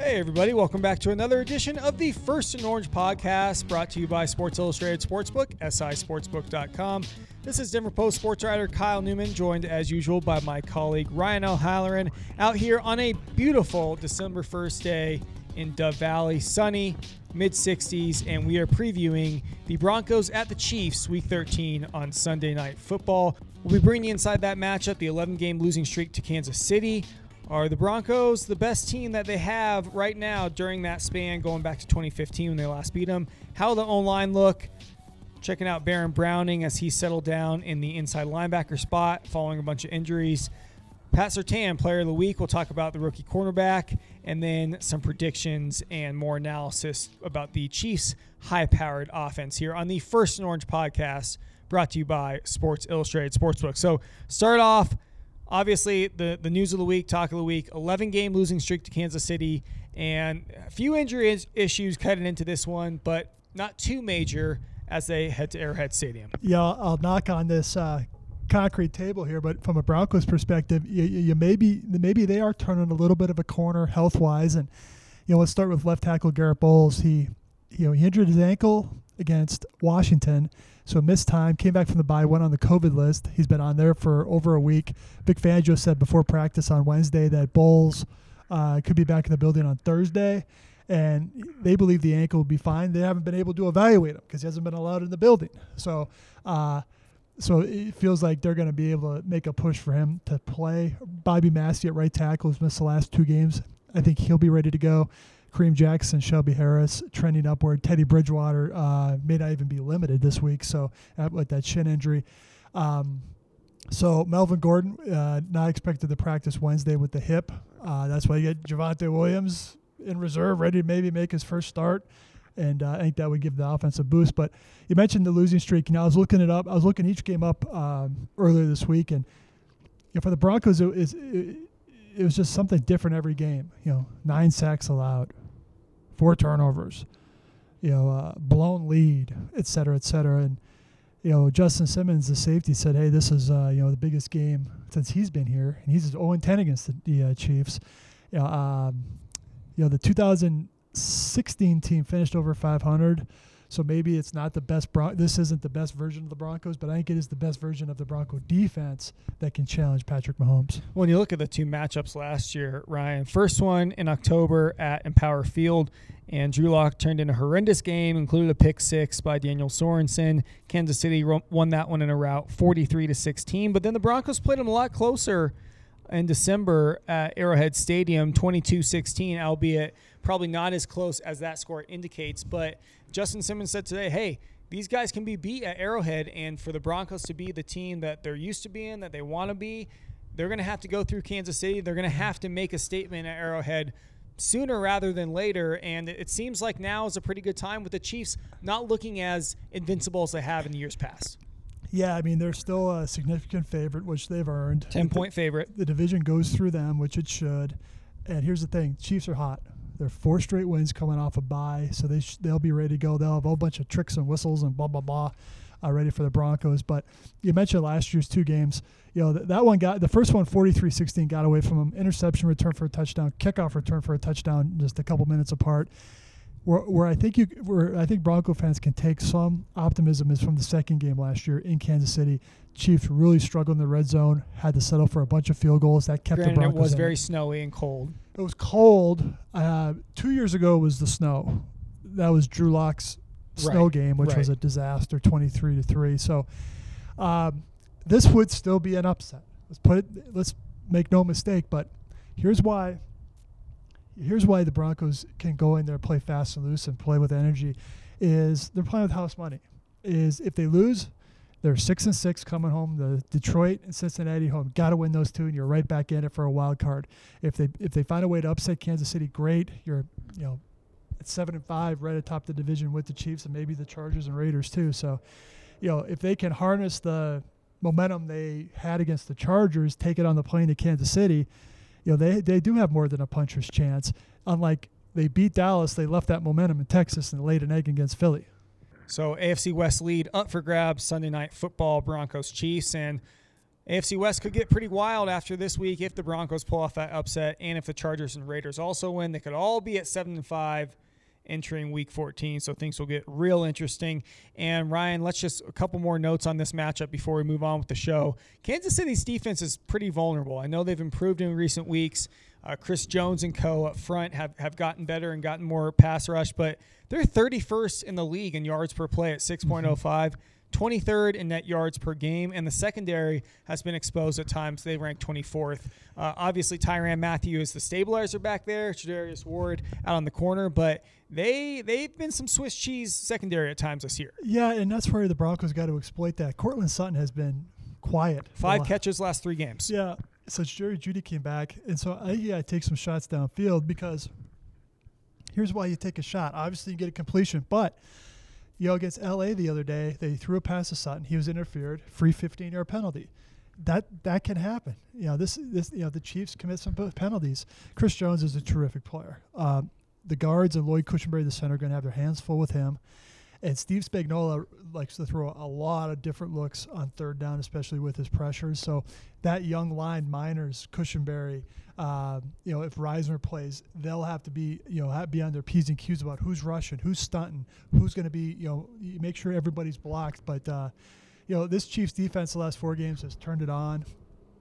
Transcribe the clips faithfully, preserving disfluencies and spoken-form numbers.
Hey everybody, welcome back to another edition of the First and Orange podcast, brought to you by Sports Illustrated Sportsbook, S I sportsbook dot com. This is Denver Post sports writer Kyle Newman, joined as usual by my colleague Ryan O'Halloran, out here on a beautiful December first day in Dove Valley, sunny, mid sixties, and we are previewing the Broncos at the Chiefs week thirteen on Sunday Night Football. We'll be bringing inside that matchup, the eleven game losing streak to Kansas City. Are the Broncos the best team that they have right now during that span, going back to twenty fifteen when they last beat them? How will the O-line look? Checking out Baron Browning as he settled down in the inside linebacker spot following a bunch of injuries. Pat Sertan, player of the week. We'll talk about the rookie cornerback, and then some predictions and more analysis about the Chiefs' high-powered offense here on the First and Orange podcast, brought to you by Sports Illustrated Sportsbook. So start off. Obviously, the, the news of the week, talk of the week, eleven game losing streak to Kansas City, and a few injury is- issues cutting into this one, but not too major as they head to Arrowhead Stadium. Yeah, I'll, I'll knock on this uh, concrete table here, but from a Broncos perspective, you, you maybe maybe they are turning a little bit of a corner health-wise, and you know, let's start with left tackle Garrett Bowles. He you know he injured his ankle against Washington, so missed time, came back from the bye, went on the COVID list. He's been on there for over a week. Vic Fangio said before practice on Wednesday that Bowles uh, could be back in the building on Thursday, and they believe the ankle will be fine. They haven't been able to evaluate him because he hasn't been allowed in the building. So uh, so it feels like they're going to be able to make a push for him to play. Bobby Massey at right tackle has missed the last two games. I think he'll be ready to go. Kareem Jackson, Shelby Harris trending upward. Teddy Bridgewater uh, may not even be limited this week, so with that shin injury. Um, so Melvin Gordon, uh, not expected to practice Wednesday with the hip. Uh, that's why you get Javante Williams in reserve, ready to maybe make his first start. And uh, I think that would give the offense a boost. But you mentioned the losing streak. You know, I was looking it up. I was looking each game up um, earlier this week. And you know, for the Broncos, it, it's, it, it was just something different every game. You know, nine sacks allowed, four turnovers, you know, uh, blown lead, et cetera, et cetera. And, you know, Justin Simmons, the safety, said, hey, this is, uh, you know, the biggest game since he's been here. And he's oh and ten against the, the uh, Chiefs. You know, um, you know, the two thousand sixteen team finished over five hundred. So maybe it's not the best Bron- – this isn't the best version of the Broncos, but I think it is the best version of the Bronco defense that can challenge Patrick Mahomes. When you look at the two matchups last year, Ryan, first one in October at Empower Field, and Drew Lock turned in a horrendous game, included a pick six by Daniel Sorensen. Kansas City won that one in a rout, forty-three to sixteen, but then the Broncos played them a lot closer in December at Arrowhead Stadium, twenty-two sixteen, albeit probably not as close as that score indicates, but – Justin Simmons said today, hey, these guys can be beat at Arrowhead, and for the Broncos to be the team that they're used to being, that they want to be, they're going to have to go through Kansas City. They're going to have to make a statement at Arrowhead sooner rather than later, and it seems like now is a pretty good time with the Chiefs not looking as invincible as they have in the years past. Yeah, I mean, they're still a significant favorite, which they've earned. ten-point favorite. The division goes through them, which it should, and here's the thing. Chiefs are hot. They're four straight wins coming off a bye, so they sh- they'll be ready to go. They'll have a whole bunch of tricks and whistles and blah, blah, blah uh, ready for the Broncos. But you mentioned last year's two games. You know, th- that one got – the first one, forty-three sixteen, got away from them. Interception return for a touchdown, kickoff return for a touchdown just a couple minutes apart. Where, where I think you where I think Bronco fans can take some optimism is from the second game last year in Kansas City. Chiefs really struggled in the red zone, had to settle for a bunch of field goals. That kept Granted, the Broncos it was in. Very snowy and cold. It was cold. Uh, two years ago was the snow. That was Drew Lock's snow right. game, which right. was a disaster, twenty-three to three. So um, this would still be an upset. Let's put it. Let's make no mistake. But here's why. Here's why the Broncos can go in there, play fast and loose, and play with energy. Is they're playing with house money. Is if they lose, they're six and six coming home to Detroit and Cincinnati home. Got to win those two, and you're right back in it for a wild card. If they if they find a way to upset Kansas City, great. You're you know at seven and five, right atop the division with the Chiefs and maybe the Chargers and Raiders too. So, you know, if they can harness the momentum they had against the Chargers, take it on the plane to Kansas City. You know, they they do have more than a puncher's chance. Unlike they beat Dallas, they left that momentum in Texas and laid an egg against Philly. So A F C West lead up for grabs Sunday Night Football, Broncos Chiefs, and A F C West could get pretty wild after this week if the Broncos pull off that upset, and if the Chargers and Raiders also win. They could all be at seven and five entering Week fourteen, so things will get real interesting. And, Ryan, let's just a couple more notes on this matchup before we move on with the show. Kansas City's defense is pretty vulnerable. I know they've improved in recent weeks. Uh, Chris Jones and co up front have, have gotten better and gotten more pass rush, but they're thirty-first in the league in yards per play at six point oh five. twenty-third in net yards per game, and the secondary has been exposed at times. They rank twenty-fourth. Uh, obviously, Tyrann Mathieu is the stabilizer back there, Tadarius Ward out on the corner, but they, they've been some Swiss cheese secondary at times this year. Yeah, and that's where the Broncos got to exploit that. Courtland Sutton has been quiet. Five catches last three games. Yeah, so Jerry Jeudy came back, and so I yeah, I take some shots downfield, because here's why you take a shot. Obviously, you get a completion, but – you know, against L A the other day, they threw a pass to Sutton. He was interfered, free fifteen-yard penalty. That that can happen. You know, this this you know the Chiefs commit some penalties. Chris Jones is a terrific player. Um, the guards and Lloyd Cushenberry, the center, are going to have their hands full with him. And Steve Spagnuolo likes to throw a lot of different looks on third down, especially with his pressures. So that young line, Miners, Cushenberry, uh, you know, if Reisner plays, they'll have to be, you know, be on their P's and Q's about who's rushing, who's stunting, who's going to be, you know, make sure everybody's blocked. But, uh, you know, this Chiefs defense the last four games has turned it on.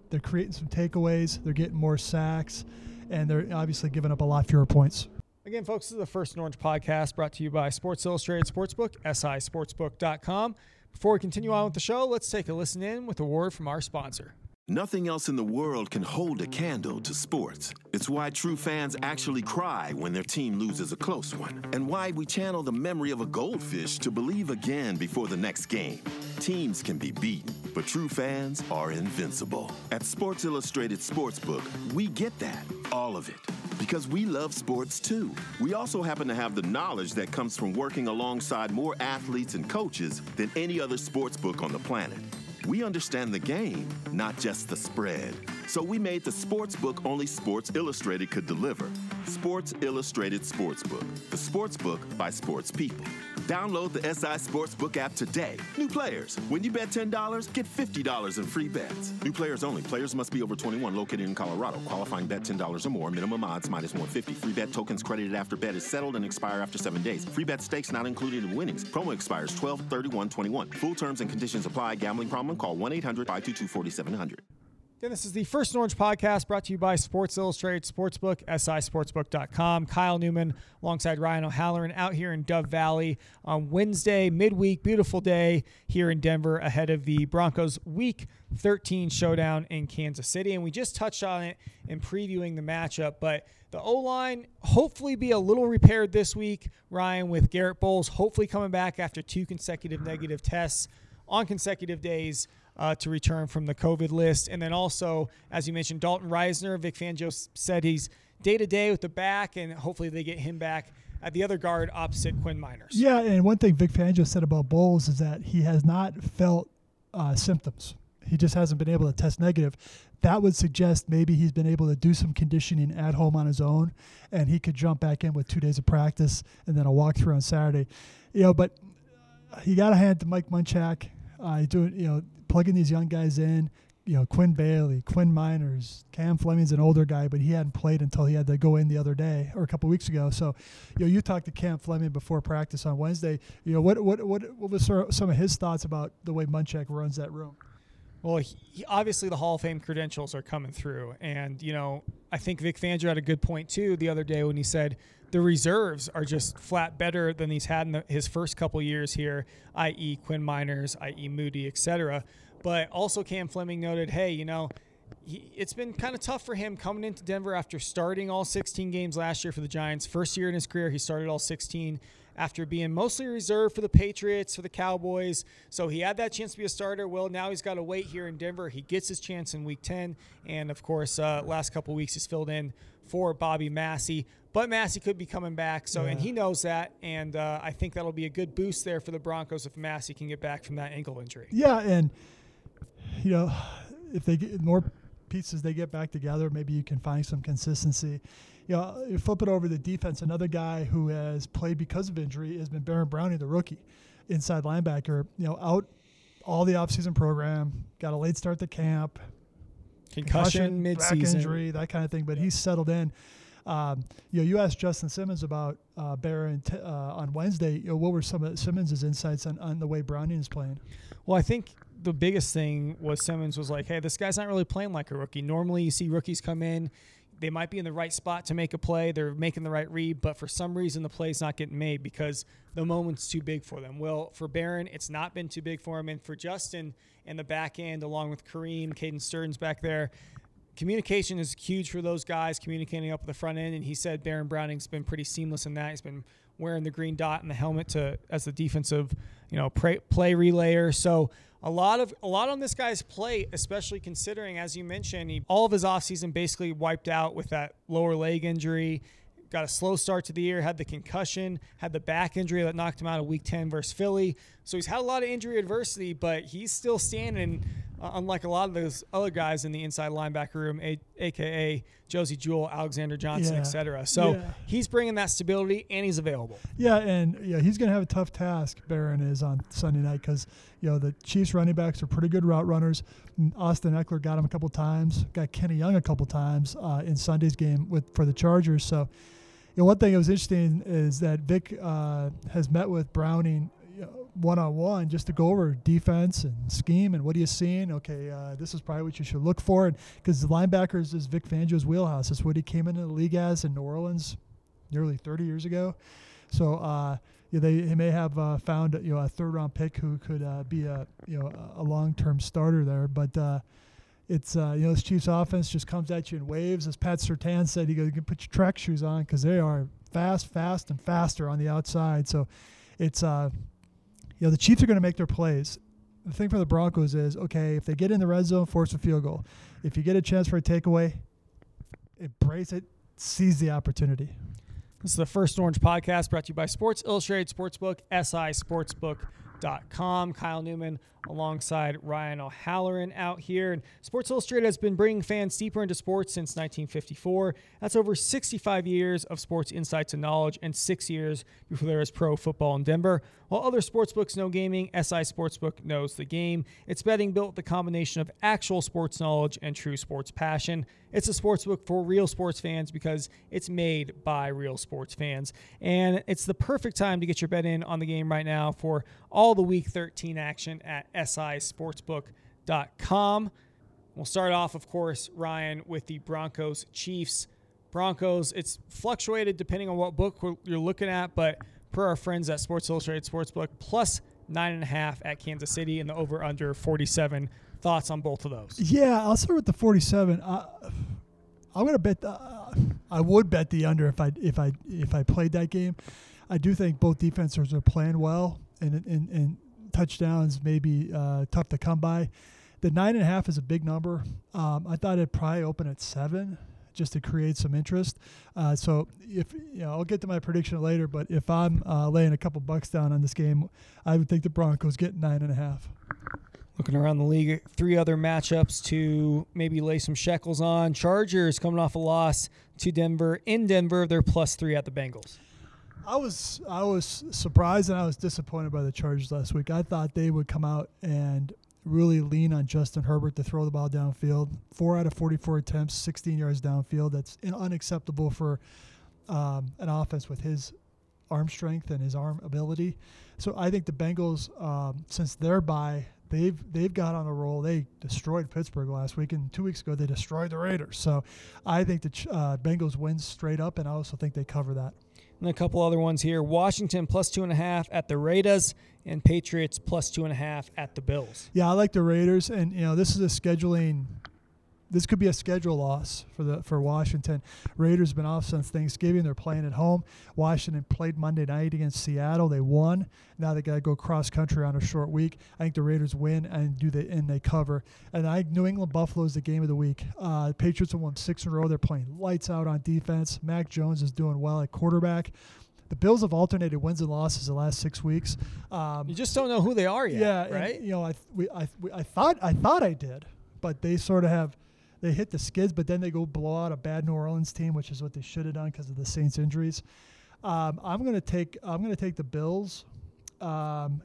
They're creating some takeaways. They're getting more sacks. And they're obviously giving up a lot fewer points. Again, folks, this is the First and Orange podcast brought to you by Sports Illustrated Sportsbook, S I sportsbook dot com. Before we continue on with the show, let's take a listen in with a word from our sponsor. Nothing else in the world can hold a candle to sports. It's why true fans actually cry when their team loses a close one, and why we channel the memory of a goldfish to believe again before the next game. Teams can be beaten, but true fans are invincible. At Sports Illustrated Sportsbook, we get that, all of it. Because we love sports, too. We also happen to have the knowledge that comes from working alongside more athletes and coaches than any other sports book on the planet. We understand the game, not just the spread. So we made the sports book only Sports Illustrated could deliver. Sports Illustrated Sportsbook, the sports book by sports people. Download the S I Sportsbook app today. New players, when you bet ten dollars, get fifty dollars in free bets. New players only. Players must be over twenty-one, located in Colorado. Qualifying bet ten dollars or more. Minimum odds minus one fifty. Free bet tokens credited after bet is settled and expire after seven days. Free bet stakes not included in winnings. Promo expires twelve thirty-one twenty-one. Full terms and conditions apply. Gambling problem? Call one eight hundred five two two four seven zero zero. Again, this is the First and Orange podcast brought to you by Sports Illustrated Sportsbook, S I sportsbook dot com. Kyle Newman alongside Ryan O'Halloran out here in Dove Valley on Wednesday, midweek. Beautiful day here in Denver ahead of the Broncos' Week thirteen showdown in Kansas City. And we just touched on it in previewing the matchup, but the O-line hopefully be a little repaired this week, Ryan, with Garrett Bowles hopefully coming back after two consecutive negative tests on consecutive days. Uh, to return from the COVID list. And then also, as you mentioned, Dalton Reisner, Vic Fangio said he's day-to-day with the back, and hopefully they get him back at the other guard opposite Quinn Miners. Yeah, and one thing Vic Fangio said about Bowles is that he has not felt uh, symptoms. He just hasn't been able to test negative. That would suggest maybe he's been able to do some conditioning at home on his own, and he could jump back in with two days of practice and then a walkthrough on Saturday. You know, but you got to hand to Mike Munchak. Uh, doing, you know, plugging these young guys in, you know, Quinn Bailey, Quinn Miners, Cam Fleming's an older guy, but he hadn't played until he had to go in the other day or a couple of weeks ago. So, you know, you talked to Cam Fleming before practice on Wednesday. You know, what what what, what was some of his thoughts about the way Munchak runs that room? Well, he, obviously the Hall of Fame credentials are coming through. And, you know, I think Vic Fangio had a good point, too, the other day when he said the reserves are just flat better than he's had in the, his first couple years here, that is. Quinn Miners, that is. Moody, et cetera. But also Cam Fleming noted, hey, you know, he, it's been kind of tough for him coming into Denver after starting all sixteen games last year for the Giants. First year in his career, he started all sixteen after being mostly reserved for the Patriots, for the Cowboys. So he had that chance to be a starter. Well, now he's got to wait here in Denver. He gets his chance in Week ten. And, of course, uh, last couple weeks he's filled in for Bobby Massey. But Massey could be coming back, so yeah. And he knows that, and uh, I think that'll be a good boost there for the Broncos if Massey can get back from that ankle injury. Yeah, and, you know, if they get more pieces they get back together, maybe you can find some consistency. You know, you flip it over to the defense. Another guy who has played because of injury has been Baron Browning, the rookie inside linebacker, you know, out all the offseason program, got a late start to camp, concussion, concussion midseason, back injury, that kind of thing. But yeah. he's settled in. Um, you know, you asked Justin Simmons about uh, Baron t- uh, on Wednesday. You know, what were some of Simmons' insights on, on the way Browning is playing? Well, I think the biggest thing was Simmons was like, hey, this guy's not really playing like a rookie. Normally you see rookies come in. They might be in the right spot to make a play. They're making the right read, but for some reason the play's not getting made because the moment's too big for them. Well, for Baron, it's not been too big for him. And for Justin in the back end, along with Kareem, Caden Stearns back there, communication is huge for those guys, communicating up at the front end. And he said Baron Browning's been pretty seamless in that. He's been wearing the green dot and the helmet to as the defensive, you know, play, play relayer. So a lot of a lot on this guy's plate, especially considering, as you mentioned, he, all of his offseason basically wiped out with that lower leg injury, got a slow start to the year, had the concussion, had the back injury that knocked him out of week ten versus Philly. So he's had a lot of injury adversity, but he's still standing, uh, unlike a lot of those other guys in the inside linebacker room, a- a.k.a. Josie Jewell, Alexander Johnson, yeah. et cetera. So yeah. he's bringing that stability, and he's available. Yeah, and yeah, he's going to have a tough task, Barron is, on Sunday night because, you know, the Chiefs running backs are pretty good route runners. Austin Eckler got him a couple times, got Kenny Young a couple times uh, in Sunday's game with for the Chargers. So, you know, one thing that was interesting is that Vic uh, has met with Browning one-on-one just to go over defense and scheme and what are you seeing? Okay, uh, this is probably what you should look for. And because the linebackers is Vic Fangio's wheelhouse. It's what he came into the league as in New Orleans nearly thirty years ago. So uh, yeah, they, they may have uh, found, you know, a third-round pick who could uh, be a, you know, a long-term starter there. But uh, it's, uh, you know, this Chiefs offense just comes at you in waves. As Pat Sertan said, you, go, you can put your track shoes on because they are fast, fast, and faster on the outside. So it's uh, – you know, the Chiefs are going to make their plays. The thing for the Broncos is, okay, if they get in the red zone, force a field goal. If you get a chance for a takeaway, embrace it, seize the opportunity. This is the First Orange Podcast brought to you by Sports Illustrated Sportsbook, S I sportsbook dot com. Kyle Newman alongside Ryan O'Halloran out here. And Sports Illustrated has been bringing fans deeper into sports since nineteen fifty-four. That's over sixty-five years of sports insights and knowledge, and six years before there was pro football in Denver. While other sportsbooks know gaming, S I Sportsbook knows the game. It's betting built with the combination of actual sports knowledge and true sports passion. It's a sportsbook for real sports fans because it's made by real sports fans. And it's the perfect time to get your bet in on the game right now for all the Week thirteen action at S I sportsbook dot com. We'll start off, of course, Ryan, with the Broncos Chiefs. Broncos, it's fluctuated depending on what book you're looking at, but per our friends at Sports Illustrated Sportsbook, plus nine and a half at Kansas City and the over under forty-seven. Thoughts on both of those? Yeah, I'll start with the forty-seven. Uh, I'm gonna bet the, uh, I would bet the under if I if I if I played that game. I do think both defenses are playing well, and and and touchdowns may be uh, tough to come by. The nine and a half is a big number. Um, I thought it'd probably open at seven just to create some interest. Uh, so if you know, I'll get to my prediction later, but if I'm uh, laying a couple bucks down on this game, I would think the Broncos get nine and a half. Looking around the league, three other matchups to maybe lay some shekels on. Chargers coming off a loss to Denver. In Denver, they're plus three at the Bengals. I was I was surprised and I was disappointed by the Chargers last week. I thought they would come out and really lean on Justin Herbert to throw the ball downfield. Four out of forty-four attempts, sixteen yards downfield. That's unacceptable for um, an offense with his arm strength and his arm ability. So I think the Bengals, um, since they're bye, They've they've got on a roll. They destroyed Pittsburgh last week, and two weeks ago they destroyed the Raiders. So I think the uh, Bengals win straight up, and I also think they cover that. And a couple other ones here. Washington plus two and a half at the Raiders, and Patriots plus two and a half at the Bills. Yeah, I like the Raiders, and you know this is a scheduling. This could be a schedule loss for the for Washington. Raiders been off since Thanksgiving. They're playing at home. Washington played Monday night against Seattle. They won. Now they got to go cross country on a short week. I think the Raiders win and do the and they cover. And I New England Buffalo is the game of the week. Uh, the Patriots have won six in a row. They're playing lights out on defense. Mac Jones is doing well at quarterback. The Bills have alternated wins and losses the last six weeks. Um, you just don't know who they are yet, yeah, right? And, you know, I we I we, I thought I thought I did, but they sort of have. They hit the skids, but then they go blow out a bad New Orleans team, which is what they should have done because of the Saints' injuries. Um, I'm gonna take I'm gonna take the Bills. Um,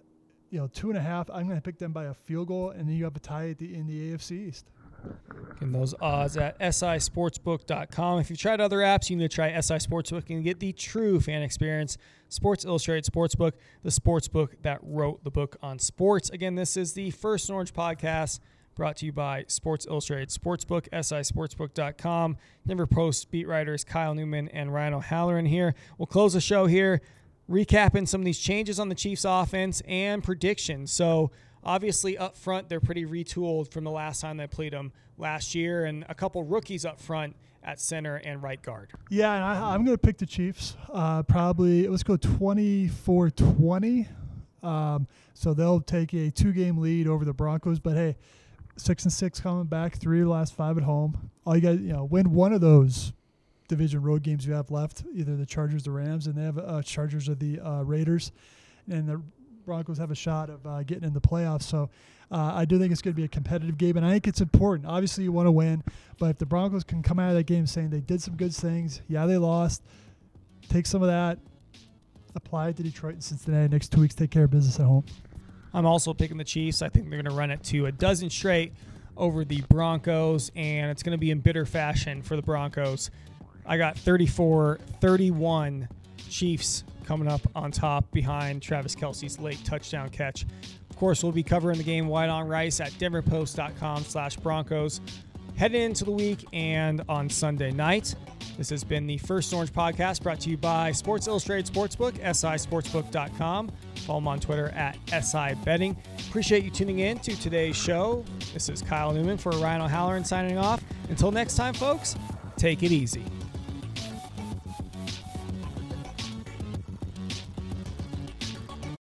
you know, two and a half. I'm going to pick them by a field goal, and then you have a tie at the in the A F C East. And those odds at S I sportsbook dot com. If you've tried other apps, you need to try S I Sportsbook and get the true fan experience. Sports Illustrated Sportsbook, the sportsbook that wrote the book on sports. Again, this is the First and Orange podcast brought to you by Sports Illustrated Sportsbook, S I sportsbook dot com. Denver Post beat writers Kyle Newman and Ryan O'Halloran here. We'll close the show here, recapping some of these changes on the Chiefs offense and predictions. So, obviously, up front, they're pretty retooled from the last time they played them last year, and a couple rookies up front at center and right guard. Yeah, and I, I'm going to pick the Chiefs. Uh, probably, let's go twenty-four twenty. Um, so they'll take a two-game lead over the Broncos. But, hey, six and six coming back, three of the last five at home. All you got to, you know, win one of those division road games you have left, either the Chargers, the Rams, and they have uh, Chargers or the uh, Raiders. And the Broncos have a shot of uh, getting in the playoffs. So uh, I do think it's going to be a competitive game, and I think it's important. Obviously, you want to win, but if the Broncos can come out of that game saying they did some good things, yeah, they lost, take some of that, apply it to Detroit and Cincinnati next two weeks, take care of business at home. I'm also picking the Chiefs. I think they're going to run it to a dozen straight over the Broncos, and it's going to be in bitter fashion for the Broncos. I got thirty-four thirty-one Chiefs coming up on top behind Travis Kelce's late touchdown catch. Of course, we'll be covering the game white on rice at denver post dot com slash broncos heading into the week and on Sunday night. This has been the First Orange podcast brought to you by Sports Illustrated Sportsbook, S I sportsbook dot com. Follow them on Twitter at S I betting. Appreciate you tuning in to today's show. This is Kyle Newman for Ryan O'Halloran signing off. Until next time, folks, take it easy.